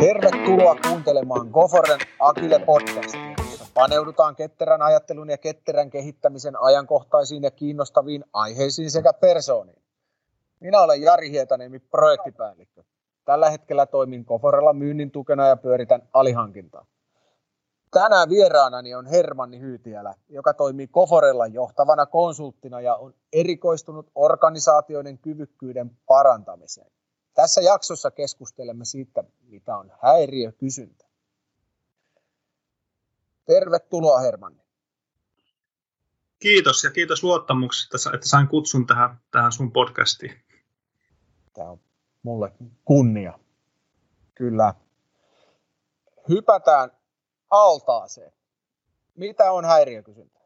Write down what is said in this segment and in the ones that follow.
Tervetuloa kuuntelemaan GoForen Agile Podcastia, jossa paneudutaan ketterän ajattelun ja ketterän kehittämisen ajankohtaisiin ja kiinnostaviin aiheisiin sekä persooniin. Minä olen Jari Hietaniemi, projektipäällikkö. Tällä hetkellä toimin GoForella myynnin tukena ja pyöritän alihankintaa. Tänään vieraanani on Hermanni Hyytiälä, joka toimii GoForella johtavana konsulttina ja on erikoistunut organisaatioiden kyvykkyyden parantamiseen. Tässä jaksossa keskustelemme siitä, mitä on häiriökysyntä. Tervetuloa, Hermanni. Kiitos ja kiitos luottamuksesta, että sain kutsun tähän sun podcastiin. Tämä on mulle kunnia. Kyllä. Hypätään altaaseen. Mitä on häiriökysyntä?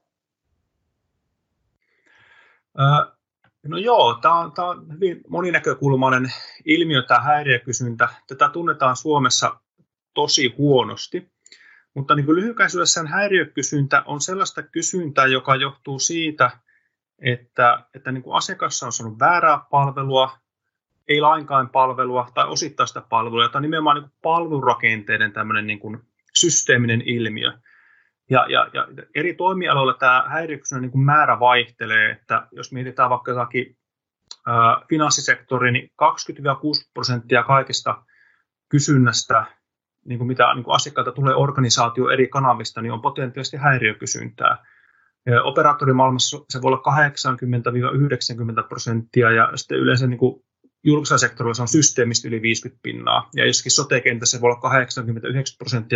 Tämä on hyvin moninäkökulmainen ilmiö, tämä häiriökysyntä. Tätä tunnetaan Suomessa tosi huonosti, mutta niin kuin lyhykäisyydessään häiriökysyntä on sellaista kysyntää, joka johtuu siitä, että niin kuin asiakas on saanut väärää palvelua, ei lainkaan palvelua tai osittaista palvelua, tai nimenomaan niin kuin palvelurakenteiden tämmöinen niin kuin systeeminen ilmiö. Ja eri toimialoilla tämä häiriökysynnän niin kuin määrä vaihtelee, että jos mietitään vaikka jotakin finanssisektoria, niin 20-60% kaikista kysynnästä, niin kuin mitä niin kuin asiakkailta tulee organisaatio eri kanavista, niin on potentiaalisesti häiriökysyntää. Operaattorimaailmassa se voi olla 80-90%, ja sitten yleensä niin kuin julkisella sektorilla se on systeemistä yli 50%, ja joskin sote-kentässä voi olla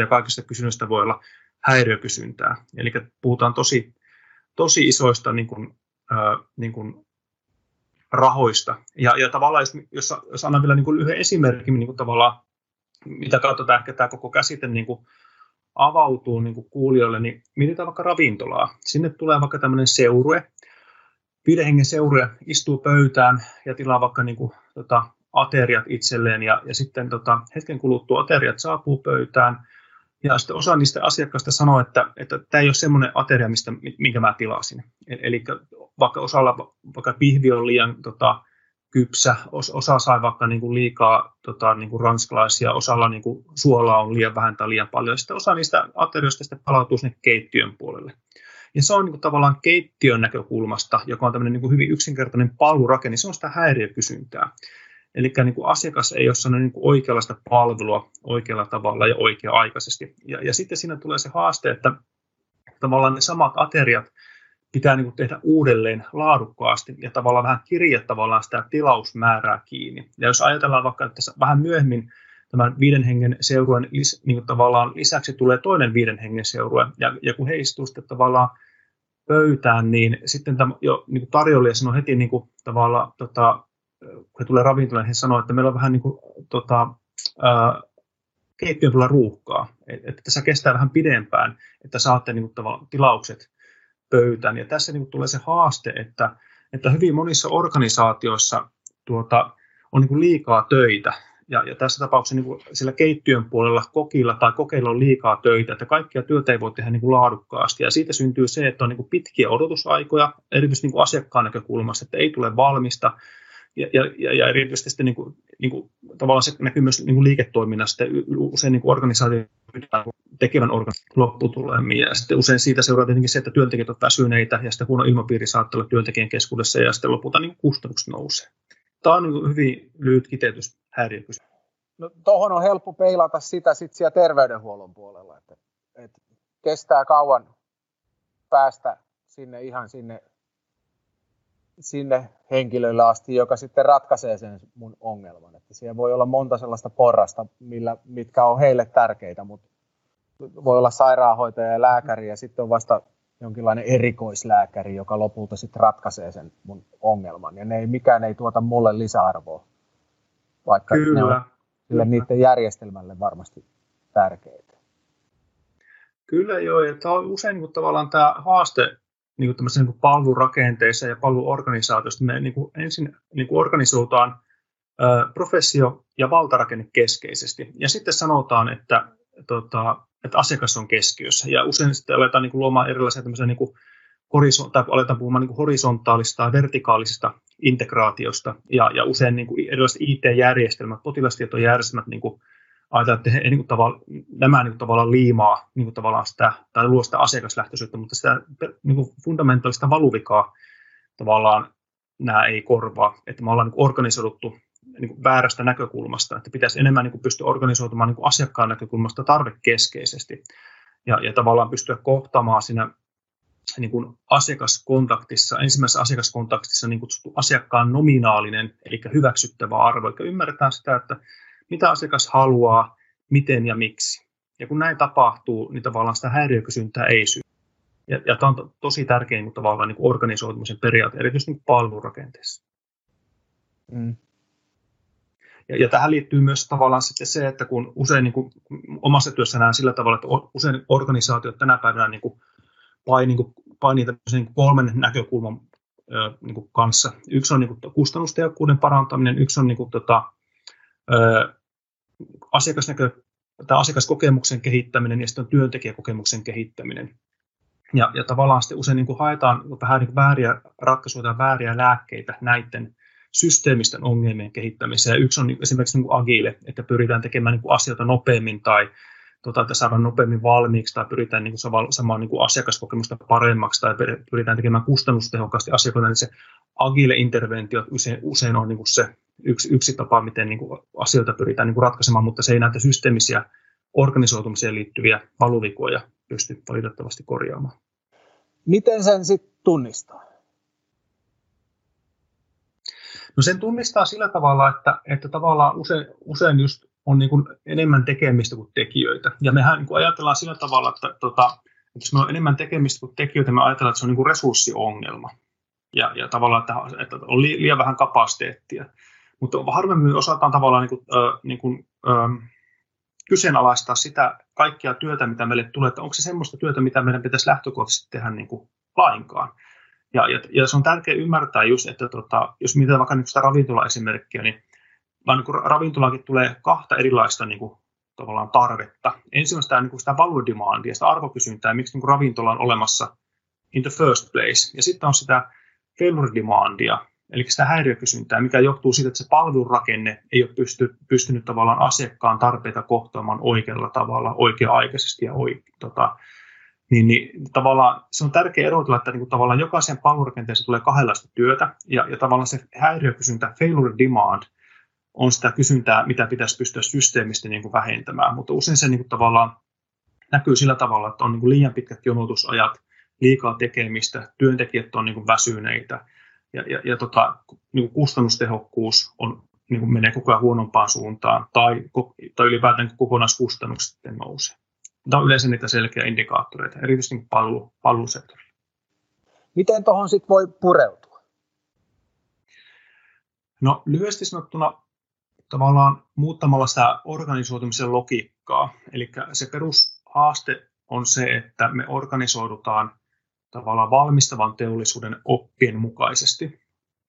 80-90% kaikista kysynnästä voi olla häiriökysyntää. Eli puhutaan tosi isoista niin kuin rahoista. Ja tavallaan, jos annan vielä niin kuin lyhyen esimerkin, niin kuin tavallaan, mitä kautta tämä koko käsite niin kuin avautuu niin kuin kuulijoille, niin mietitään vaikka ravintolaa. Sinne tulee vaikka tämmöinen seurue, 5 hengen seurue istuu pöytään ja tilaa vaikka niin kuin, ateriat itselleen, ja sitten hetken kuluttua ateriat saapuu pöytään. Ja sitten osa niistä asiakkaista sanoo, että tämä ei ole semmoinen ateria, minkä mä tilasin. Eli vaikka osalla vaikka pihvi on liian kypsä, osa sai vaikka niinku liikaa niinku ranskalaisia, osalla niinku suolaa on liian vähän tai liian paljon. Ja sitten osa niistä aterioista sitten palautuu sinne keittiön puolelle. Ja se on niinku tavallaan keittiön näkökulmasta, joka on tämmöinen niinku hyvin yksinkertainen palvelurakenne, se on sitä häiriökysyntää. Eli niin asiakas ei ole saanut niin oikeanlaista palvelua oikealla tavalla ja oikea-aikaisesti. Ja sitten siinä tulee se haaste, että tavallaan ne samat ateriat pitää niin tehdä uudelleen laadukkaasti ja tavallaan vähän kirjaa tavallaan sitä tilausmäärää kiinni. Ja jos ajatellaan vaikka, että vähän myöhemmin tämän 5 hengen seurueen niin tavallaan lisäksi tulee toinen 5 hengen seurue, ja kun he istuu sitten tavallaan pöytään, niin sitten niin tarjoilija sanoo heti niin tavallaan, kun tulee ravintolaan, he sanoo, että meillä on vähän niin kuin keittiön puolella ruuhkaa, että tässä kestää vähän pidempään, että saatte niin kuin tavallaan tilaukset pöytään. Ja tässä niin kuin tulee se haaste, että hyvin monissa organisaatioissa on niin kuin liikaa töitä, ja tässä tapauksessa niin kuin sillä keittiön puolella kokilla tai kokeilla on liikaa töitä, että kaikkia työtä ei voi tehdä niin kuin laadukkaasti, ja siitä syntyy se, että on niin kuin pitkiä odotusaikoja, erityisesti niin kuin asiakkaan näkökulmasta, että ei tule valmista. Ja erityisesti sitten niin kuin, tavallaan se näkyy myös niin kuin liiketoiminnassa, usein niin organisaatio tekevän lopputulemia, ja sitten usein siitä seuraa tietenkin se, että työntekijät ovat väsyneitä, ja sitten huono ilmapiiri saattaa olla työntekijän keskuudessa, ja sitten lopulta niin kustannukset nousee. Tämä on niin hyvin lyhyt kiteytys häiriökysymys. No, tuohon on helppo peilata sitä sit siellä terveydenhuollon puolella, että kestää kauan päästä sinne henkilölle asti, joka sitten ratkaisee sen mun ongelman. Että siellä voi olla monta sellaista porrasta, mitkä on heille tärkeitä, mutta voi olla sairaanhoitaja ja lääkäri, ja sitten on vasta jonkinlainen erikoislääkäri, joka lopulta sitten ratkaisee sen mun ongelman. Ja mikään ei tuota mulle lisäarvoa, vaikka kyllä, ne on kyllä niiden järjestelmälle varmasti tärkeitä. Kyllä joo, ja tämä on usein niin tavallaan tämä haaste, niin kuin palvelurakenteissa ja palveluorganisaatioissa me niin kuin ensin niin kuin organisoidaan professio- ja valtarakenne keskeisesti. Ja sitten sanotaan, että asiakas on keskiössä. Ja usein sitten aletaan niin kuin luomaan erilaisia tämmöisiä, niin kuin aletaan puhumaan niin kuin horisontaalista tai vertikaalisista integraatiosta. Ja usein niin kuin erilaiset IT-järjestelmät, potilastietojärjestelmät, niin kuin ajatellaan, että he, niin kuin nämä niin kuin tavallaan liimaa niin kuin tavallaan sitä, tai luo sitä asiakaslähtöisyyttä, mutta sitä niin kuin fundamentaalista valuvikaa tavallaan nämä ei korvaa. Että me ollaan niin kuin organisoiduttu niin kuin väärästä näkökulmasta, että pitäisi enemmän niin kuin pystyä organisoitumaan niin kuin asiakkaan näkökulmasta tarvekeskeisesti ja tavallaan pystyä kohtaamaan siinä niin kuin asiakaskontaktissa, ensimmäisessä asiakaskontaktissa niin kutsuttu asiakkaan nominaalinen, eli hyväksyttävä arvo, eli ymmärretään sitä, että mitä asiakas haluaa, miten ja miksi. Ja kun näin tapahtuu, niin tavallaan sitä häiriökysyntää ei synny. Ja tämä on tosi tärkeä niin tavallaan niin kuin organisoitumisen periaate, erityisesti niin palvelurakenteessa. Mm. Ja tähän liittyy myös tavallaan sitten se, että kun usein niin kuin omassa työssä näen sillä tavalla, että usein organisaatiot tänä päivänä niin kuin painii tämmöisen kolmen näkökulman kanssa. Yksi on kustannustehokkuuden parantaminen, yksi on asiakaskokemuksen kehittäminen ja sitten on työntekijäkokemuksen kehittäminen. Ja tavallaan sitten usein haetaan vähän vääriä ratkaisuja tai vääriä lääkkeitä näiden systeemisten ongelmien kehittämiseen. Ja yksi on esimerkiksi agile, että pyritään tekemään asioita nopeammin tai saadaan nopeammin valmiiksi tai pyritään samaan asiakaskokemusta paremmaksi tai pyritään tekemään kustannustehokkaasti asiakkaita, niin se agile-interventiot usein on se yksi tapa, miten asioita pyritään ratkaisemaan, mutta se ei näitä systeemisiä organisoitumiseen liittyviä valuvikoja pysty valitettavasti korjaamaan. Miten sen sitten tunnistaa? No sen tunnistaa sillä tavalla, että tavallaan usein just on niin kuin enemmän tekemistä kuin tekijöitä. Ja mehän niin kuin ajatellaan sillä tavalla, että jos meillä on enemmän tekemistä kuin tekijöitä, me ajatellaan, että se on niin kuin resurssiongelma. Ja tavallaan, että on liian vähän kapasiteettia. Mutta harvemmin osataan tavallaan kyseenalaistaa sitä kaikkia työtä, mitä meille tulee, että onko se semmoista työtä, mitä meidän pitäisi lähtökohtaisesti tehdä niin kuin lainkaan. Ja se on tärkeää ymmärtää just, että jos mietitään vaikka niin sitä ravintola-esimerkkiä, niin ravintolaankin tulee kahta erilaista niin kuin, tavallaan tarvetta. Ensimmäistä niin kuin sitä value demandia, sitä arvokysyntää, miksi niin kuin ravintola on olemassa in the first place. Ja sitten on sitä failure demandia, eli sitä häiriökysyntää, mikä johtuu siitä, että se palvelurakenne ei ole pystynyt tavallaan asiakkaan tarpeita kohtaamaan oikealla tavalla, oikea-aikaisesti ja niin tavallaan se on tärkeä erotella, että niin kuin tavallaan jokaisen palvelurakenteeseen tulee kahdenlaista työtä, ja tavallaan se häiriökysyntä, failure demand, on sitä kysyntää, mitä pitäisi pystyä systeemisesti niin kuin vähentämään, mutta usein se niin kuin tavallaan näkyy sillä tavalla, että on niin kuin liian pitkät jonotusajat, liikaa tekemistä, työntekijät on niin kuin väsyneitä, ja niin kuin kustannustehokkuus on, niin kuin menee koko ajan huonompaan suuntaan, tai ylipäätään kokonaiskustannukset nousee. Tämä on yleensä niitä selkeä indikaattoreita, erityisesti palvelusektorilla. Miten tuohon sit voi pureutua? No lyhyesti sanottuna tavallaan muuttamalla sitä organisoitumisen logiikkaa. Eli se perushaaste on se, että me organisoidutaan tavallaan valmistavan teollisuuden oppien mukaisesti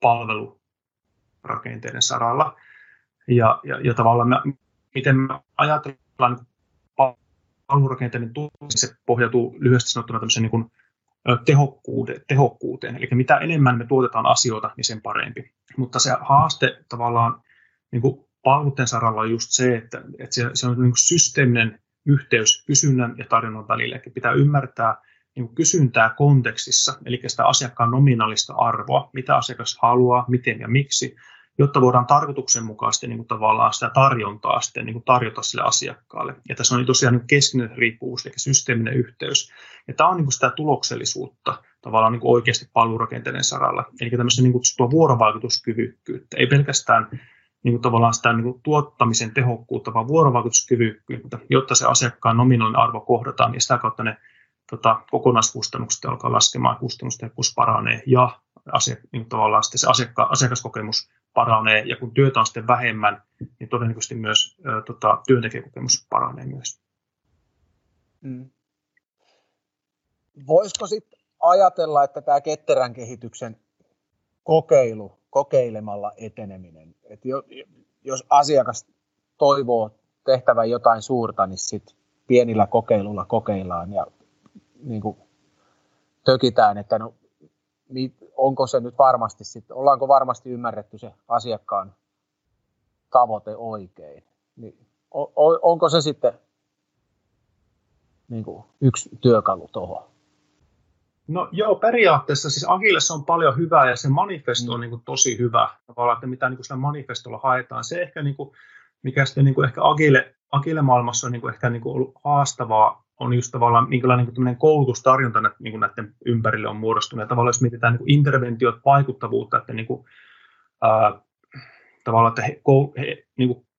palvelurakenteiden saralla. Ja tavallaan miten me ajatellaan palvelurakenteiden tuotantoon, se pohjautuu lyhyesti sanottuna tämmöiseen niin kuin tehokkuuteen. Eli mitä enemmän me tuotetaan asioita, niin sen parempi. Mutta se haaste tavallaan niin kuin palveluiden saralla on just se, että se on niin kuin systeeminen yhteys kysynnän ja tarjonnan välillä. Eli pitää ymmärtää niin kuin kysyntää kontekstissa, eli sitä asiakkaan nominaalista arvoa, mitä asiakas haluaa, miten ja miksi, jotta voidaan tarkoituksenmukaisesti niin kuin tavallaan sitä tarjontaa sitten niin kuin tarjota sille asiakkaalle. Ja tässä on tosiaan niin kuin keskeinen riippuvuus, eli systeeminen yhteys. Ja tämä on niin kuin sitä tuloksellisuutta tavallaan niin kuin oikeasti palvelurakenteiden saralla. Eli tämmöistä niin kutsuttua vuorovaikutuskyvykkyyttä, ei pelkästään niin kuin tavallaan sitä niin kuin tuottamisen tehokkuutta, vaan vuorovaikutuskyvykkyyttä, jotta se asiakkaan nominaalinen arvo kohdataan, ja sitä kautta ne kokonaiskustannukset alkaa laskemaan, kustannustehokkuus paranee, ja niin kuin tavallaan sitten se asiakaskokemus paranee, ja kun työtä on sitten vähemmän, niin todennäköisesti myös työntekijäkokemus paranee myös. Mm. Voisiko sitten ajatella, että tämä ketterän kehityksen kokeilemalla eteneminen. Et jos asiakas toivoo tehtävän jotain suurta, niin sit pienillä kokeilulla kokeillaan ja niin kuin tökitään, että no, onko se nyt varmasti sitten, ollaanko varmasti ymmärretty se asiakkaan tavoite oikein. Niin, onko se sitten niin kuin yksi työkalu tuohon? No joo, periaatteessa siis Agilessa on paljon hyvää ja se manifesto on niin kuin tosi hyvä tavallaan, että mitä niin kuin sillä manifestolla haetaan. Se ehkä, niin kuin, mikä sitten niin kuin ehkä Agile-maailmassa on niin kuin ehkä niin kuin ollut haastavaa, on just tavallaan minkälainen niin koulutustarjonta niin kuin näiden ympärille on muodostunut. Ja tavallaan jos mietitään niin kuin interventiot, vaikuttavuutta, että, niin kuin, tavallaan, että he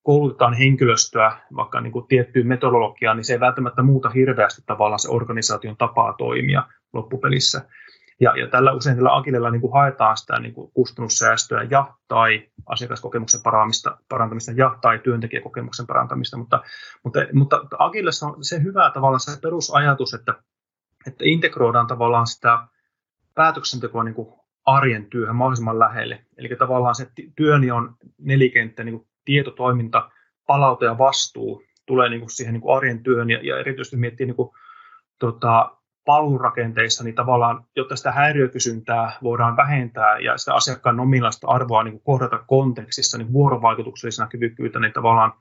koulutetaan henkilöstöä vaikka niin kuin tiettyyn metodologiaan, niin se ei välttämättä muuta hirveästi tavallaan se organisaation tapaa toimia loppupelissä. Ja tällä usein tällä Agilella niin kuin haetaan sitä niin kuin kustannussäästöä ja tai asiakaskokemuksen parantamista ja tai työntekijäkokemuksen parantamista, mutta Agilessa on se hyvä tavallaan se perusajatus, että integroidaan tavallaan sitä päätöksentekoa niin kuin arjen työhön mahdollisimman lähelle. Eli tavallaan se työni on nelikenttä, niin kuin tietotoiminta, palaute ja vastuu tulee niin kuin siihen niin kuin arjen työhön ja erityisesti miettii niin kuin, palvelurakenteissa, niin tavallaan, jotta sitä häiriökysyntää voidaan vähentää ja sitä asiakkaan nominaalista arvoa niin kuin kohdata kontekstissa niin vuorovaikutuksellisena kyvykkyyttä, niin tavallaan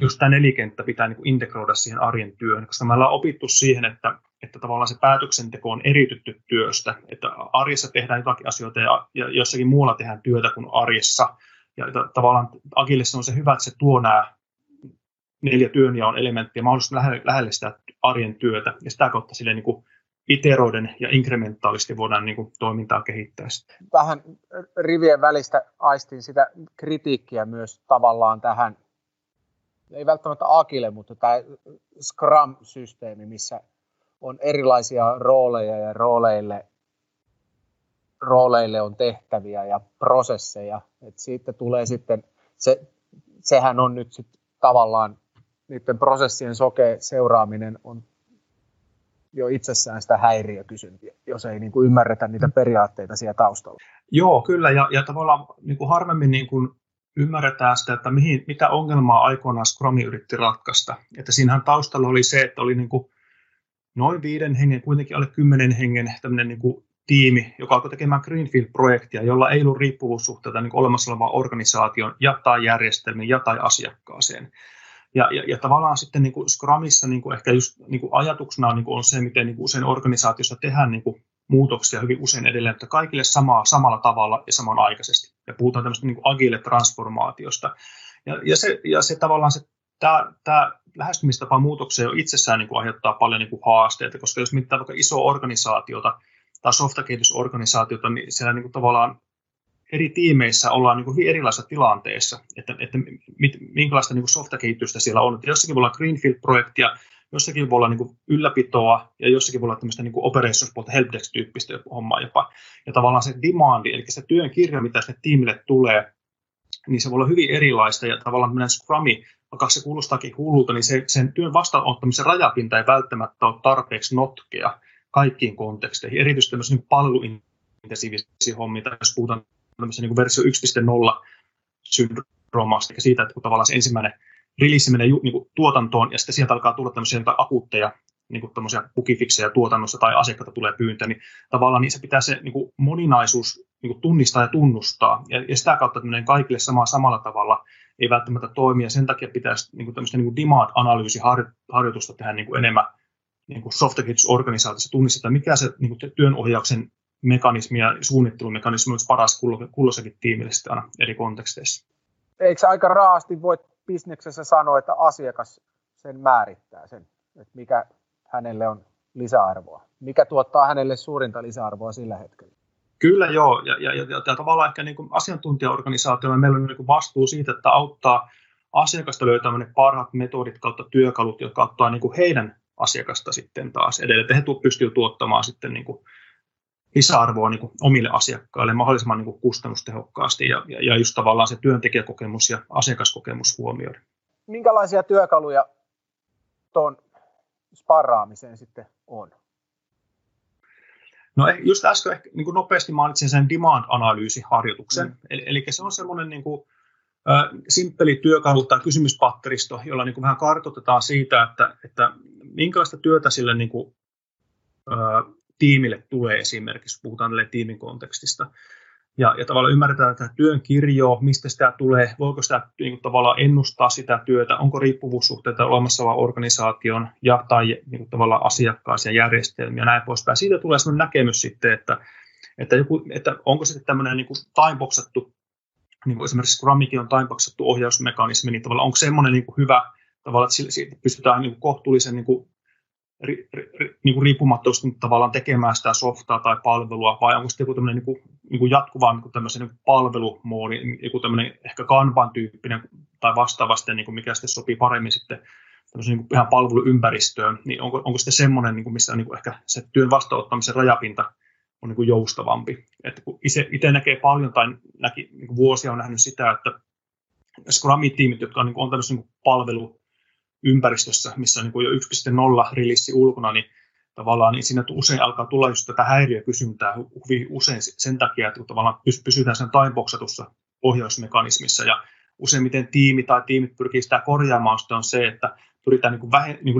just tämä nelikenttä pitää niin kuin integroida siihen arjen työhön, koska me ollaan opittu siihen, että tavallaan se päätöksenteko on eriytetty työstä, että arjessa tehdään jotakin asioita ja jossakin muulla tehdään työtä kuin arjessa. Ja tavallaan Agilessa on se hyvä, että se tuo nämä 4 työnjaon elementtiä mahdollisimman lähelle sitä arjen työtä, ja sitä kautta sille niin kuin iteroiden ja inkrementaalisesti voidaan niin kuin toimintaa kehittää sitä. Vähän rivien välistä aistin sitä kritiikkiä myös tavallaan tähän, ei välttämättä Agile, mutta tämä Scrum-systeemi, missä on erilaisia rooleja ja rooleille on tehtäviä ja prosesseja, että siitä tulee sitten, sehän on nyt sitten tavallaan niiden prosessien sokea seuraaminen on jo itsessään sitä häiriökysyntiä, jos ei niin kuin ymmärretä niitä periaatteita siellä taustalla. Joo, kyllä, ja tavallaan niin kuin harvemmin niin kuin ymmärretään sitä, että mitä ongelmaa aikoinaan Scrum yritti ratkaista. Että siinähän taustalla oli se, että oli niin kuin noin 5 hengen, kuitenkin alle 10 hengen tämmöinen niin kuin tiimi, joka alkoi tekemään Greenfield-projektia, jolla ei ollut riippuvuussuhteita niin olemassa olevaan organisaation ja tai järjestelmiin ja tai asiakkaaseen. Ja tavallaan sitten niin kuin Scrumissa niin kuin ehkä just niin kuin ajatuksena niin kuin on se, miten niin kuin usein organisaatiossa tehdään niin kuin muutoksia hyvin usein edelleen, että kaikille samalla tavalla ja samanaikaisesti. Ja puhutaan tämmöistä niin kuin agile-transformaatiosta. Ja se tavallaan se tämä lähestymistapa muutokseen jo itsessään niin kuin aiheuttaa paljon niin kuin haasteita, koska jos mietitään vaikka isoa organisaatiota, tai softakehitysorganisaatiota, niin siellä niin kuin tavallaan eri tiimeissä ollaan niin kuin hyvin erilaisissa tilanteissa, että minkälaista niin kuin softakehitystä siellä on. Että jossakin voi olla Greenfield-projektia, jossakin voi olla niin kuin ylläpitoa ja jossakin voi olla tämmöistä niin kuin operations-puolta helpdesk-tyyppistä hommaa jopa. Ja tavallaan se demandi, eli se työn kirja, mitä sinne tiimille tulee, niin se voi olla hyvin erilaista ja tavallaan tämmöinen scrumi, vaikka se kuulostaakin hullulta, niin sen työn vastaanottamisen rajapinta ei välttämättä ole tarpeeksi notkea kaikkiin konteksteihin, erityisesti tämmöisiin palveluintensiivisiin hommiin, tai jos puhutaan tämmöisen niin versio 1.0-syndroomasta, eli siitä, että kun tavallaan se ensimmäinen release menee niin tuotantoon, ja sitten sieltä alkaa tulla tämmöisiä akuutteja, niin tämmöisiä bugifiksejä tuotannossa, tai asiakkaita tulee pyyntöä, niin tavallaan niissä pitää se niin kuin moninaisuus niin kuin tunnistaa ja tunnustaa, ja sitä kautta tämmöinen kaikille samalla tavalla ei välttämättä toimi, ja sen takia pitäisi niin kuin tämmöistä niin demand-analyysiharjoitusta tehdä niin kuin enemmän, niin kuin softakehitysorganisaatiossa tunnistetaan, mikä se niin kuin työnohjauksen mekanismi ja suunnittelumekanismi olisi paras kulloisenkin tiimille sitten aina eri konteksteissa. Eikö aika raasti voi bisneksessä sanoa, että asiakas sen määrittää sen, että mikä hänelle on lisäarvoa? Mikä tuottaa hänelle suurinta lisäarvoa sillä hetkellä? Kyllä joo, ja tavallaan ehkä niin kuin asiantuntijaorganisaatioilla meillä on niin kuin vastuu siitä, että auttaa asiakasta löytämään ne parhaat metodit kautta työkalut, jotka auttaa niin kuin heidän asiakasta sitten taas edelleen, että he pystyvät tuottamaan sitten niin kuin lisäarvoa niin kuin omille asiakkaille mahdollisimman niin kuin kustannustehokkaasti ja just tavallaan se työntekijäkokemus ja asiakaskokemus huomioida. Minkälaisia työkaluja tuon sparraamiseen sitten on? No just äsken ehkä niin kuin nopeasti mainitsin sen demand-analyysiharjoituksen, eli se on semmoinen niin kuin simppeli työkalu tai kysymyspatteristo, jolla niin kuin vähän kartoitetaan siitä, että minkälaista työtä sille niin kuin, tiimille tulee esimerkiksi, puhutaan tiimin kontekstista. Ja tavallaan ymmärretään tätä työn kirjoa, mistä sitä tulee, voiko sitä niin kuin, tavallaan ennustaa sitä työtä, onko riippuvuussuhteita olemassa vaan organisaation ja tai niin kuin, tavallaan asiakkaisia järjestelmiä ja näin poispäin. Siitä tulee sellainen näkemys sitten, että onko sitten tämmöinen niin kuin timeboxattu, niin kuin esimerkiksi Scrumikin on timeboxattu ohjausmekanismi, niin tavallaan onko semmoinen niin kuin hyvä, tavallaan, että siitä pystytään niin kuin, kohtuullisen niin kuin, niin riippumattomasti tavallaan tekemään sitä softaa tai palvelua, vai onko sitten joku tämmöinen niin jatkuva niin palvelumoodi, joku tämmöinen ehkä Kanban-tyyppinen tai vastaavasti, niin mikä sitten sopii paremmin sitten tämmöisen niin ihan palveluympäristöön, niin onko sitten semmoinen, niin missä niin ehkä se työn vastaanottamisen rajapinta on niin joustavampi. Että kun itse näkee paljon tai niin vuosia on nähnyt sitä, että Scrum-tiimit, jotka on, niin on tämmöisen niin palvelu ympäristössä, missä on jo 1.0-release ulkona, niin tavallaan niin siinä usein alkaa tulla just tätä häiriökysyntää hyvin usein sen takia, että tavallaan pysytään sen timeboxatussa ohjausmekanismissa, ja useimmiten tiimi tai tiimit pyrkii sitä korjaamaan, on se, että pyritään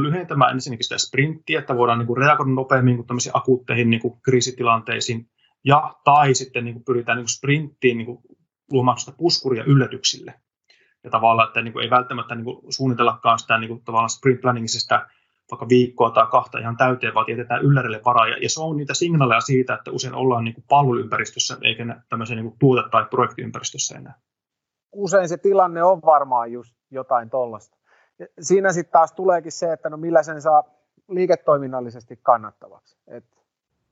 lyhentämään ensinnäkin sitä sprinttiä, että voidaan reagoida nopeammin kuin tämmöisiin akuutteihin kriisitilanteisiin, ja tai sitten pyritään sprinttiin luomaan sitä puskuria yllätyksille. Ja tavallaan, että ei välttämättä suunnitellakaan sitä tavallaan sprint planningista vaikka viikkoa tai kahta ihan täyteen, vaan jätetään yllärille varaa. Ja se on niitä signaaleja siitä, että usein ollaan palveluympäristössä eikä tämmöisen tuote- tai projektiympäristössä enää. Usein se tilanne on varmaan just jotain tollaista. Siinä sitten taas tuleekin se, että no millä sen saa liiketoiminnallisesti kannattavaksi. Et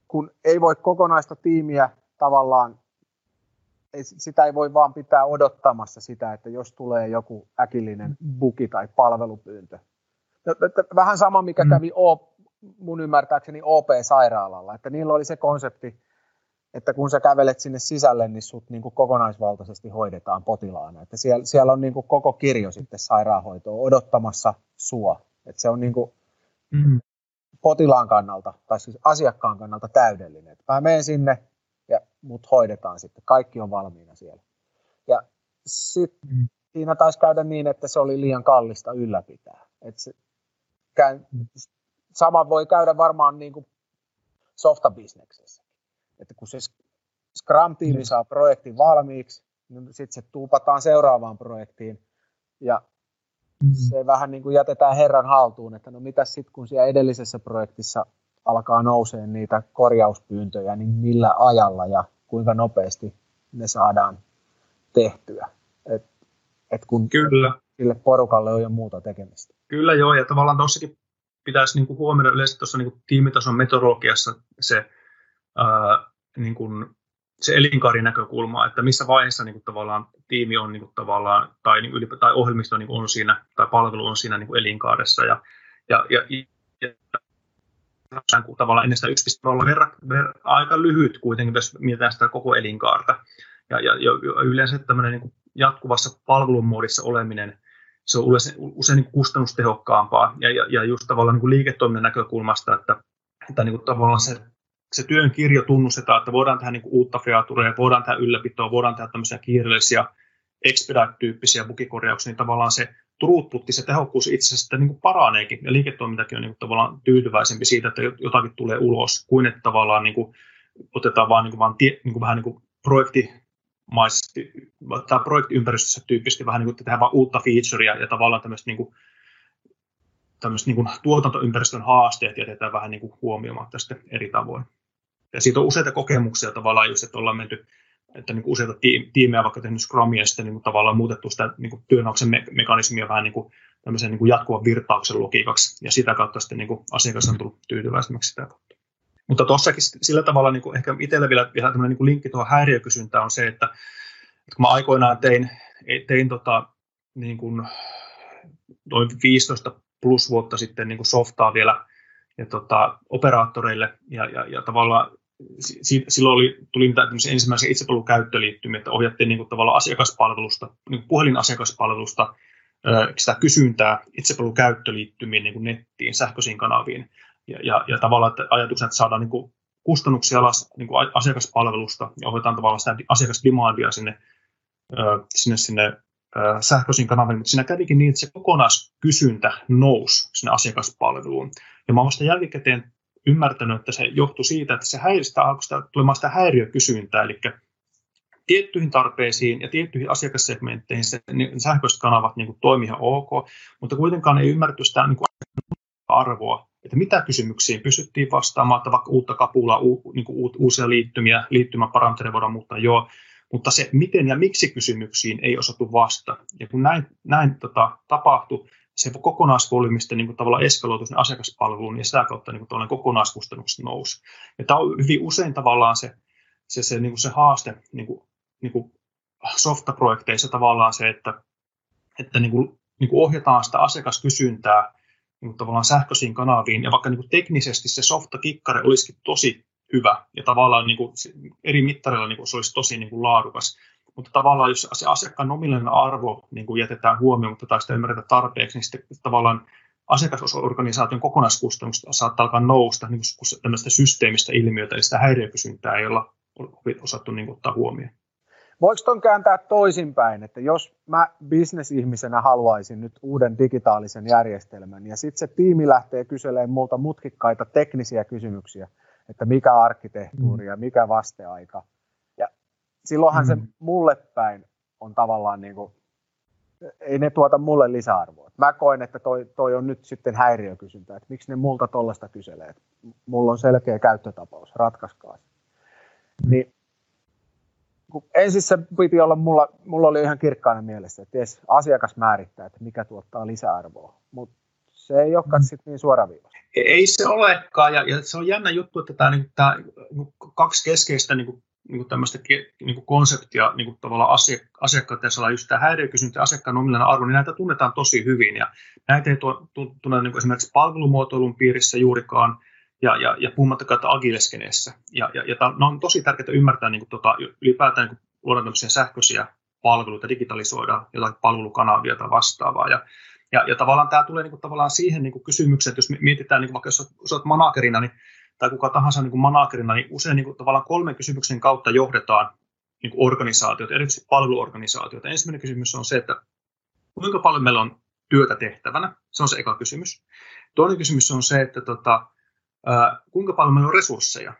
kun ei voi kokonaista tiimiä tavallaan, sitä ei voi vaan pitää odottamassa sitä, että jos tulee joku äkillinen bugi tai palvelupyyntö. Vähän sama, mikä kävi mun ymmärtääkseni OP-sairaalalla, että niillä oli se konsepti, että kun sä kävelet sinne sisälle, niin sut niin kuin kokonaisvaltaisesti hoidetaan potilaana. Että siellä on niin kuin koko kirjo sitten sairaanhoitoa odottamassa sua. Että se on niin kuin potilaan kannalta, tai siis asiakkaan kannalta täydellinen. Että mä menen sinne, ja mut hoidetaan sitten. Kaikki on valmiina siellä. Ja sitten siinä taisi käydä niin, että se oli liian kallista ylläpitää. Et se, sama voi käydä varmaan niin kuin softabisneksessä. Että kun se Scrum-tiimi saa projektin valmiiksi, niin sitten se tuupataan seuraavaan projektiin. Ja se vähän niin kuin jätetään herran haltuun, että no mitäs sitten kun siellä edellisessä projektissa alkaa nousee niitä korjauspyyntöjä, niin millä ajalla ja kuinka nopeasti ne saadaan tehtyä. Et kun kyllä. Sille porukalle on jo muuta tekemistä. Kyllä joo, ja tavallaan tuossakin pitäisi niinku huomioida yleensä tuossa niinku tiimitason metodologiassa se, niinku, se elinkaarinäkökulma, että missä vaiheessa niinku tavallaan tiimi on niinku tavallaan, tai ohjelmisto niinku on siinä, tai palvelu on siinä niinku elinkaaressa. Ja tavallaan ennen sitä 1.0 aika lyhyt kuitenkin, jos mietitään sitä koko elinkaarta. Ja yleensä tämmöinen niin kuin jatkuvassa palvelumuodissa oleminen, se on usein niin kuin kustannustehokkaampaa. Ja just tavallaan niin kuin liiketoiminnan näkökulmasta, että niin kuin tavallaan se työn kirjo tunnustetaan, että voidaan tehdä niin kuin uutta featurea, voidaan tehdä ylläpitoa, voidaan tehdä tämmöisiä kiireellisiä expedite-tyyppisiä bugikorjauksia, niin tavallaan se throughput, se tehokkuus itse asiassa niin kuin paraneekin, ja liiketoimintakin on niin kuin tavallaan tyytyväisempi siitä, että jotakin tulee ulos, kuin että tavallaan niin kuin otetaan vaan vähän niin kuin projektimaisesti, tai projektiympäristössä tyyppisesti vähän niin kuin tehdään vaan uutta featurea, ja tavallaan tämmöistä niin kuin tuotantoympäristön haasteet jätetään vähän niin kuin huomioimatta sitten eri tavoin. Ja siitä on useita kokemuksia tavallaan just, että ollaan menty että niin useita tiimejä vaikka tehnyt Scrumia, sitten niin tavallaan muutettu sitä niin työnhauksen mekanismia vähän niin kuin jatkuvan virtauksen logiikaksi, ja sitä kautta sitten niin asiakas on tullut tyytyväisemmäksi sitä kautta. Mutta tuossakin sillä tavalla niin ehkä itsellä vielä tämmöinen niin linkki tuohon häiriökysyntään on se, että kun mä aikoinaan tein niin kuin noin 15 plus vuotta sitten niin kuin softaa vielä ja operaattoreille, ja tavallaan silloin tuli ensimmäisiä itsepalvelukäyttöliittymiä, että ohjattiin niin kuin tavallaan asiakaspalvelusta, niin kuin puhelinasiakaspalvelusta, sitä kysyntää itsepalvelukäyttöliittymiin niin kuin nettiin, sähköisiin kanaviin. Ja tavallaan että ajatuksena, että saadaan niin kuin kustannuksia alas niin kuin asiakaspalvelusta ja ohjataan tavallaan sitä asiakasdemandia sinne sähköisiin kanaviin, mutta siinä kävikin niin, että se kokonaiskysyntä nousi sinne asiakaspalveluun. Ja mä olen vasta jälkikäteen ymmärtänyt, että se johtui siitä, että se alkoi tulemaan sitä häiriökysyntää, eli tiettyihin tarpeisiin ja tiettyihin asiakassegmentteihin ne sähköiset kanavat niin toimi ihan ok, mutta kuitenkaan ei ymmärretty sitä niin arvoa, että mitä kysymyksiin pystyttiin vastaamaan, että vaikka uutta kapulaa, niin uusia liittymiä, liittymäparametreja voidaan muuttaa, joo, mutta se miten ja miksi kysymyksiin ei osattu vastata. Ja kun näin tapahtui, se kokonaisvolyymistä niin tavallaan eskaloitu sinne asiakaspalveluun ja sitä kautta niin kokonaiskustannukset nousi. Ja tämä on hyvin usein tavallaan se haaste niin kuin softaprojekteissa tavallaan se, että niin kuin ohjataan sitä asiakaskysyntää niin tavallaan sähköisiin kanaviin, ja vaikka niin teknisesti se softakikkare olisikin tosi hyvä, ja tavallaan niin kuin eri mittareilla niin kuin se olisi tosi niin kuin laadukas, mutta tavallaan jos se asiakkaan nominaalinen arvo niin kuin jätetään huomioon, mutta tai sitä ymmärretä tarpeeksi, niin sitten tavallaan asiakasorganisaation kokonaiskustannukset saattaa alkaa nousta niin kuin tämmöistä systeemistä ilmiötä, eli sitä häiriökysyntää ei olla osattu niin kuin ottaa huomioon. Voiko tuon kääntää toisinpäin, että jos mä bisnesihmisenä haluaisin nyt uuden digitaalisen järjestelmän, ja sitten se tiimi lähtee kyselemään multa mutkikkaita teknisiä kysymyksiä, että mikä arkkitehtuuri ja mikä vasteaika, ja silloinhan se mulle päin on tavallaan niin kuin, ei ne tuota mulle lisäarvoa. Mä koen, että toi on nyt sitten häiriökysyntä, että miksi ne multa tollaista kyselee, että mulla on selkeä käyttötapaus, ratkaiskaa. Niin, ensin se piti olla, mulla oli ihan kirkkaana mielessä, että edes asiakas määrittää, että mikä tuottaa lisäarvoa, mutta se ei olekaan sitten niin suoraviivaista. Ei se olekaan, ja se on jännä juttu, että tämä kaksi keskeistä tämmöistä konseptia tavallaan asiakkaat, ja se on just tämä häiriökysyntä ja asiakkaan nominaalinen arvo, niin näitä tunnetaan tosi hyvin, ja näitä ei tunne esimerkiksi palvelumuotoilun piirissä juurikaan, ja puhumattakaan agileskeneessä. Ja on tosi tärkeää ymmärtää ylipäätään, kun luodaan tämmöisiä sähköisiä palveluita, digitalisoidaan jotain palvelukanavia tai vastaavaa. Ja tavallaan tämä tulee tavallaan siihen kysymykseen, että jos mietitään, vaikka jos olet managerina tai kuka tahansa managerina, niin usein tavallaan kolmen kysymyksen kautta johdetaan organisaatioita, erityisesti palveluorganisaatioita. Ensimmäinen kysymys on se, että kuinka paljon meillä on työtä tehtävänä, se on se eka kysymys. Toinen kysymys on se, että kuinka paljon meillä on resursseja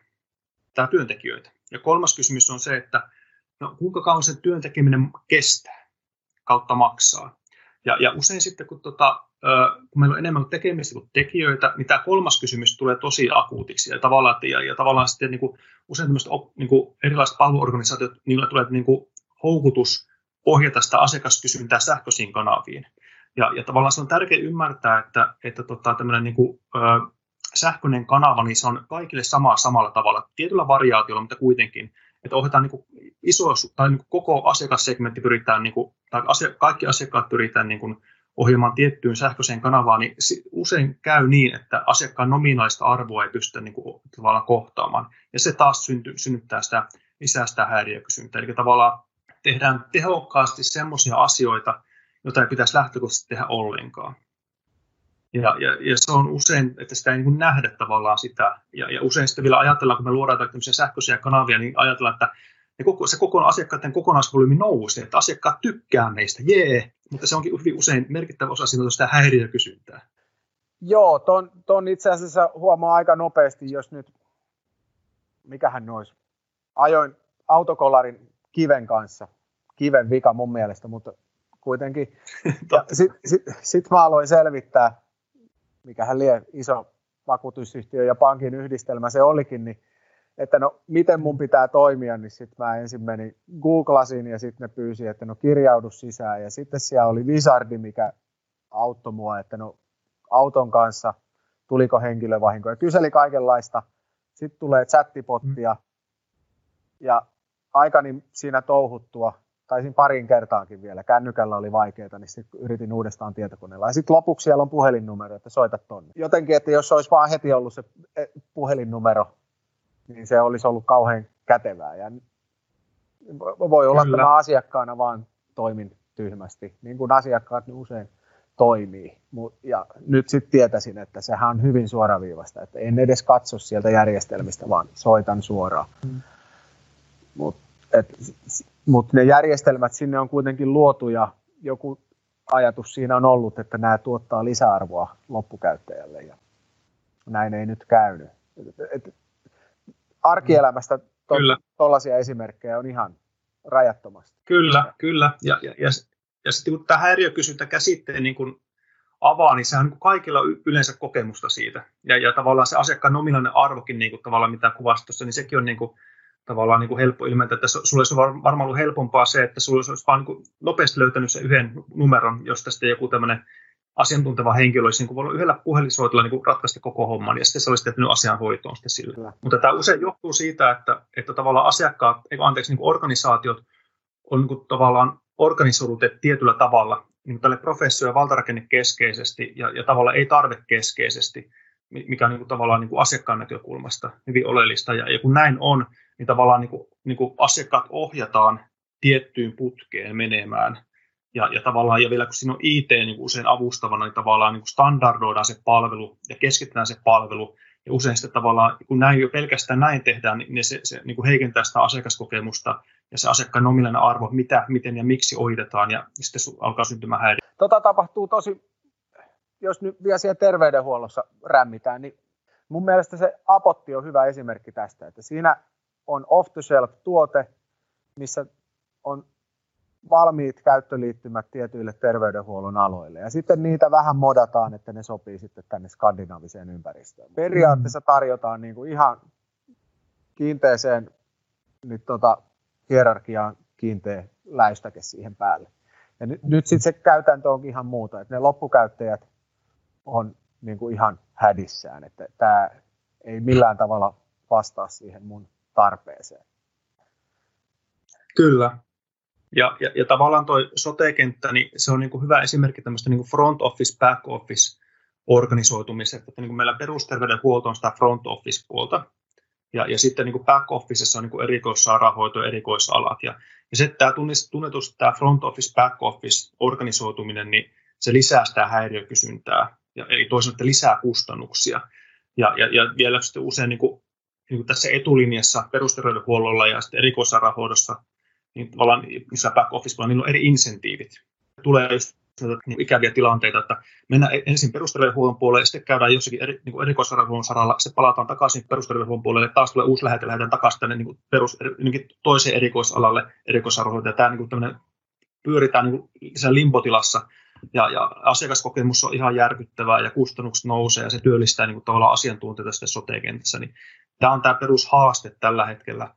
tai työntekijöitä. Ja kolmas kysymys on se, että kuinka kauan sen työntekeminen kestää kautta maksaa. Ja usein sitten, kun meillä on enemmän tekemistä kuin tekijöitä, niin tämä kolmas kysymys tulee tosi akuutiksi. Ja tavallaan sitten usein tämmöiset erilaiset palveluorganisaatiot, niillä tulee houkutus ohjata sitä asiakaskysyntää sähköisiin kanaviin. Ja tavallaan se on tärkeää ymmärtää, että tämmöinen sähköinen kanava, niin se on kaikille samalla tavalla, tietyllä variaatiolla, mutta kuitenkin, että ohjataan koko asiakassegmentti pyritään, kaikki asiakkaat pyritään ohjelmaan tiettyyn sähköiseen kanavaan, niin usein käy niin, että asiakkaan nominaalista arvoa ei pystytä tavallaan kohtaamaan, ja se taas synnyttää lisää sitä häiriökysyntää, eli tavallaan tehdään tehokkaasti semmoisia asioita, joita ei pitäisi lähtökohtaisesti tehdä ollenkaan. Ja se on usein, että sitä ei nähdä tavallaan sitä, ja usein sitten vielä ajatellaan, kun me luodaan tämmöisiä sähköisiä kanavia, niin ajatellaan, että asiakkaiden kokonaisvolyymi nousee, että asiakkaat tykkää meistä, jee, mutta se onkin hyvin usein merkittävä osa sitä häiriökysyntää. Joo, ton itse asiassa huomaa aika nopeasti, jos nyt, mikähän nois, ajoin autokollarin kiven kanssa, kiven vika mun mielestä, mutta kuitenkin. Sitten mä aloin selvittää, mikähän lie iso vakuutusyhtiö ja pankin yhdistelmä se olikin, niin, että no miten mun pitää toimia, niin sitten mä ensin menin googlasin ja sitten ne pyysi, että no kirjaudu sisään, ja sitten siellä oli Wizardi, mikä auttoi mua, että no auton kanssa tuliko henkilövahinko, ja kyseli kaikenlaista, sitten tulee chattipottia ja aikani siinä touhuttua. Taisin pariin kertaankin vielä, kännykällä oli vaikeaa, niin sitten yritin uudestaan tietokoneella. Ja sitten lopuksi siellä on puhelinnumero, että soita tonne. Jotenkin, että jos olisi vaan heti ollut se puhelinnumero, niin se olisi ollut kauhean kätevää. Ja voi olla, että mä asiakkaana vaan toimin tyhmästi, niin kuin asiakkaat usein toimii. Ja nyt sitten tietäisin, että sehän on hyvin suoraviivasta, että en edes katso sieltä järjestelmistä, vaan soitan suoraan. Mutta ne järjestelmät sinne on kuitenkin luotu, ja joku ajatus siinä on ollut, että nämä tuottaa lisäarvoa loppukäyttäjälle, ja näin ei nyt käynyt. Arkielämästä tuollaisia esimerkkejä on ihan rajattomasti. Kyllä. Ja sitten kun tämä häiriökysyntä käsitteen niin kun avaa, niin sehän on kaikilla yleensä kokemusta siitä. Ja tavallaan se asiakkaan nominaalinen arvokin, niin kun tavallaan mitä kuvasit tuossa, niin sekin on niin kun tavallaan niin kuin helppo ilmentää, että sulla olisi varmaan ollut helpompaa se, että sulla olisi vaan niin kuin nopeasti löytänyt sen yhden numeron, jos tästä joku tämmöinen asiantunteva henkilö olisi niin kuin voinut yhdellä puhelinsoitolla niin kuin ratkaista koko homman, ja sitten se olisi tehnyt asian hoitoon sitten sillä. Kyllä. Mutta tämä usein johtuu siitä, että tavallaan asiakkaat, niin kuin organisaatiot on niin kuin tavallaan organisoidut tietyllä tavalla, niin tälle professio- ja valtarakenne keskeisesti, ja tavallaan ei tarve keskeisesti, mikä on niin kuin tavallaan niin kuin asiakkaan näkökulmasta hyvin oleellista, ja kun näin on, niin tavallaan niin kuin asiakkaat ohjataan tiettyyn putkeen menemään, ja tavallaan, ja vielä kun siinä on IT niin usein avustavana, niin tavallaan niin standardoidaan se palvelu ja keskitetään se palvelu, ja usein sitten tavallaan, kun näin jo pelkästään näin tehdään, niin se niin heikentää sitä asiakaskokemusta ja se asiakkaan nominaalinen arvo, mitä, miten ja miksi ohitetaan, ja sitten alkaa syntymään häiriö. Tapahtuu tosi, jos nyt vielä siellä terveydenhuollossa rämmitään, niin mun mielestä se Apotti on hyvä esimerkki tästä, että siinä on off-the-shelf-tuote, missä on valmiit käyttöliittymät tietyille terveydenhuollon aloille. Ja sitten niitä vähän modataan, että ne sopii sitten tänne skandinaaviseen ympäristöön. Periaatteessa tarjotaan niin kuin ihan kiinteeseen nyt hierarkiaan kiinteä läystäke siihen päälle. Ja nyt sitten se käytäntö onkin ihan muuta, että ne loppukäyttäjät on niin kuin ihan hädissään. Että tämä ei millään tavalla vastaa siihen mun tarpeeseen. Kyllä. Ja tavallaan toi sote-kenttä, niin se on niinku hyvä esimerkki tämmöistä niinku front office, back office organisoitumista, että niinku meillä perusterveydenhuolto on sitä front office puolta, ja sitten niinku back officessa on niinku erikoissairaanhoito, erikoisalat, ja se, että tunnetusti tämä front office, back office organisoituminen, niin se lisää sitä häiriökysyntää, ja, eli toisaalta lisää kustannuksia, ja vielä sitten usein niin kuin tässä etulinjassa perusterveydenhuollolla ja sitten erikoissairaanhoidossa, niin tavallaan missä back office-puolella, niillä on eri insentiivit. Tulee just niin ikäviä tilanteita, että mennään ensin perusterveydenhuollon puolelle, ja sitten käydään jossakin niin erikoissairaanhoidon saralla, sitten palataan takaisin perusterveydenhuollon puolelle, ja taas tulee uusi lähete, lähdetään takaisin tänne niin toiseen erikoisalalle erikoissairaanhoitoon, ja tämä niin tämmöinen pyöritään niin sen limpotilassa, ja asiakaskokemus on ihan järkyttävää, ja kustannukset nousee, ja se työllistää niin tavallaan asiantuntijoita sitten sote-kentässä, niin tämä on tämä perushaaste tällä hetkellä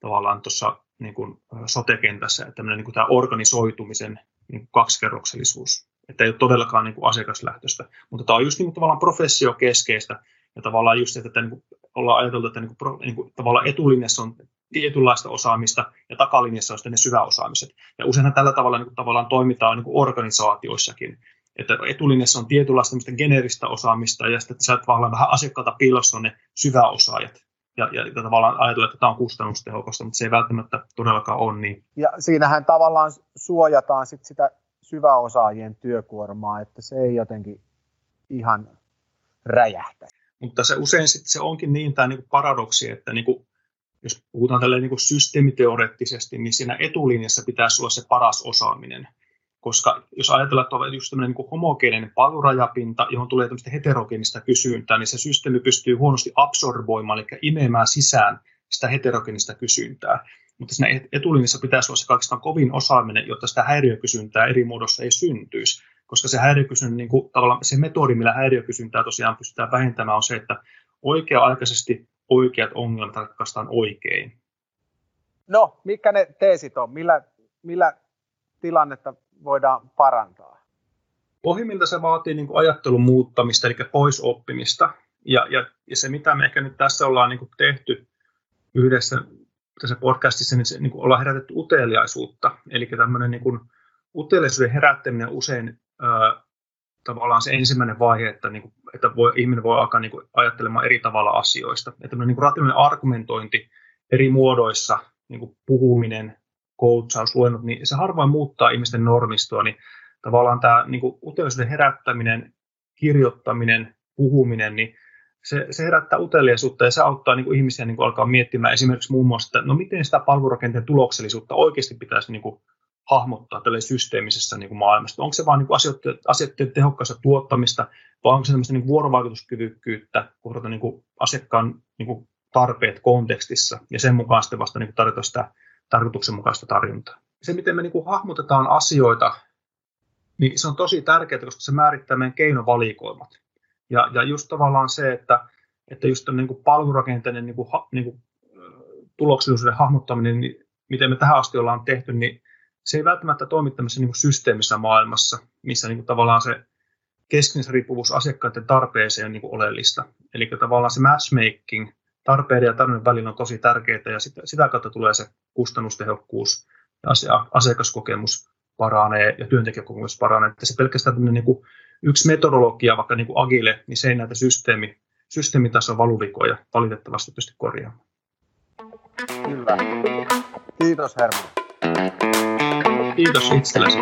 tavallaan tuossa niin kuin sote-kentässä, että tämmöinen niin kuin tämä organisoitumisen niin kuin kaksikerroksellisuus, että ei ole todellakaan niin kuin asiakaslähtöistä, mutta tämä on just niin kuin tavallaan professiokeskeistä, ja tavallaan just se, että niin kuin ollaan ajateltu, että niin kuin tavallaan etulinjassa on tietynlaista osaamista, ja takalinjassa on sitten ne syväosaamiset, ja useinhan tällä tavalla niin kuin tavallaan toimitaan niin kuin organisaatioissakin, että etulinjassa on tietynlaista geneeristä osaamista, ja sitten sä tavallaan vähän asiakkaalta piilossa on ne syväosaajat. Ja tavallaan ajatellaan, että tämä on kustannustehokasta, mutta se ei välttämättä todellakaan ole niin. Ja siinähän tavallaan suojataan sit sitä syväosaajien työkuormaa, että se ei jotenkin ihan räjähtä. Mutta se usein sit se onkin niin tämä niinku paradoksi, että niinku, jos puhutaan tälleen niinku systeemiteoreettisesti, niin siinä etulinjassa pitäisi olla se paras osaaminen. Koska jos ajatellaan, että on just tämmöinen niin kuin homogeeninen palurajapinta, johon tulee tämmöistä heterogeenista kysyntää, niin se systeemi pystyy huonosti absorboimaan, eli imemään sisään sitä heterogeenista kysyntää. Mutta siinä etulinjassa pitäisi olla se kaikista kovin osaaminen, jotta sitä häiriökysyntää eri muodossa ei syntyisi. Koska se häiriökysyntä, niin kuin tavallaan se metodi, millä häiriökysyntää tosiaan pystytään vähentämään, on se, että oikea-aikaisesti oikeat ongelmat ratkaistaan oikein. No, mitkä ne teesit on? Millä tilannetta voidaan parantaa? Pohjimmilta se vaatii niin kuin ajattelun muuttamista, eli pois oppimista. Ja se, mitä me ehkä nyt tässä ollaan niin kuin tehty yhdessä tässä podcastissa, niin, se, niin kuin ollaan herätetty uteliaisuutta. Eli tämmöinen niin kuin uteliaisuuden herättäminen usein tavallaan se ensimmäinen vaihe, että, niin kuin, että ihminen voi alkaa niin kuin ajattelemaan eri tavalla asioista. Ja tämmöinen niin kuin rationaalinen argumentointi eri muodoissa, niin kuin puhuminen, coachausluennot, niin se harvoin muuttaa ihmisten normistoa, niin tavallaan tämä niin kuin uteliaisuuden herättäminen, kirjoittaminen, puhuminen, niin se herättää uteliaisuutta, ja se auttaa niin kuin ihmisiä niin kuin alkaa miettimään esimerkiksi muun muassa, että no miten sitä palvelurakenteen tuloksellisuutta oikeasti pitäisi niin kuin hahmottaa tälle systeemisessä niin kuin maailmassa. Onko se vaan niin kuin asioiden tehokkaista tuottamista, vai onko se tämmöistä niin kuin vuorovaikutuskyvykkyyttä kohdata niin kuin asiakkaan niin kuin tarpeet kontekstissa, ja sen mukaan sitten vasta niin kuin tarjota sitä tarkoituksenmukaista tarjontaa. Se, miten me niin kuin hahmotetaan asioita, niin se on tosi tärkeää, koska se määrittää meidän keinovalikoimat. Ja just tavallaan se, että just tämän niin kuin palvelurakenteiden niin kuin tuloksellisuuden hahmottaminen, niin miten me tähän asti ollaan tehty, niin se ei välttämättä toimi tämmöisessä niin kuin systeemissä maailmassa, missä niin kuin tavallaan se keskinäisriippuvuus asiakkaiden tarpeeseen on niin kuin oleellista. Eli tavallaan se matchmaking tarpeiden ja tarpeen välillä on tosi tärkeää, ja sitä kautta tulee se kustannustehokkuus, asiakaskokemus paranee ja työntekijäkokemus paranee. Että se pelkästään tämmöinen niin kuin yksi metodologia, vaikka niin kuin agile, niin se ei näitä systeemitason valuvikoja valitettavasti pysty korjaamaan. Kyllä. Kiitos Hermanni. Kiitos itsellesi.